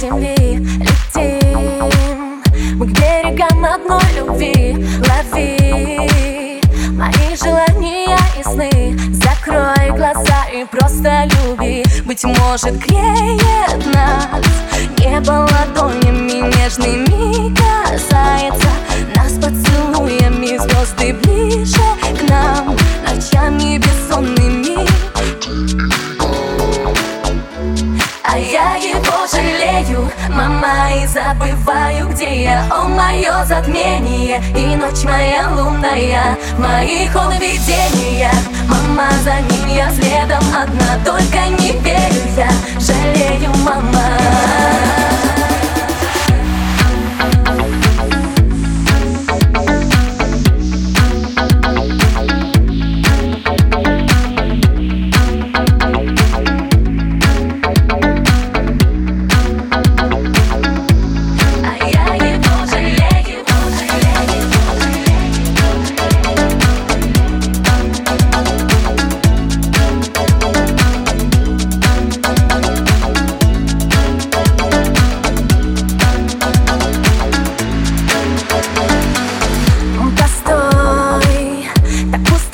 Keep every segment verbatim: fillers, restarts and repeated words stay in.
земли летим, мы к берегам одной любви. Лови мои желания и сны, закрой глаза и просто люби. Быть может, греет нас небо ладонями нежными касается, нас поцелуями звезды ближе к нам, ночами бессонными. А я его жалею, мама, и забываю, где я. Он мое затмение, и ночь моя лунная в моих он видениях. Мама, за ним я следом одна, только не верю я, жалею, мама.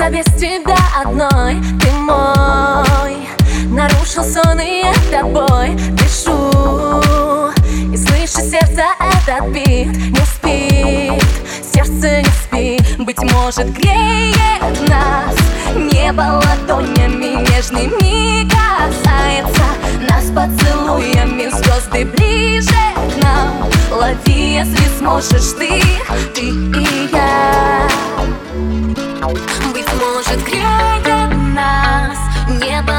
Без тебя одной, ты мой, нарушил сон, и я тобой дышу. И слышу сердце этот бит, не спит, сердце не спит. Быть может, греет нас небо ладонями нежными касается, нас поцелуями звезды ближе к нам. Лови, если сможешь ты, ты и я. Быть может, греет нас небо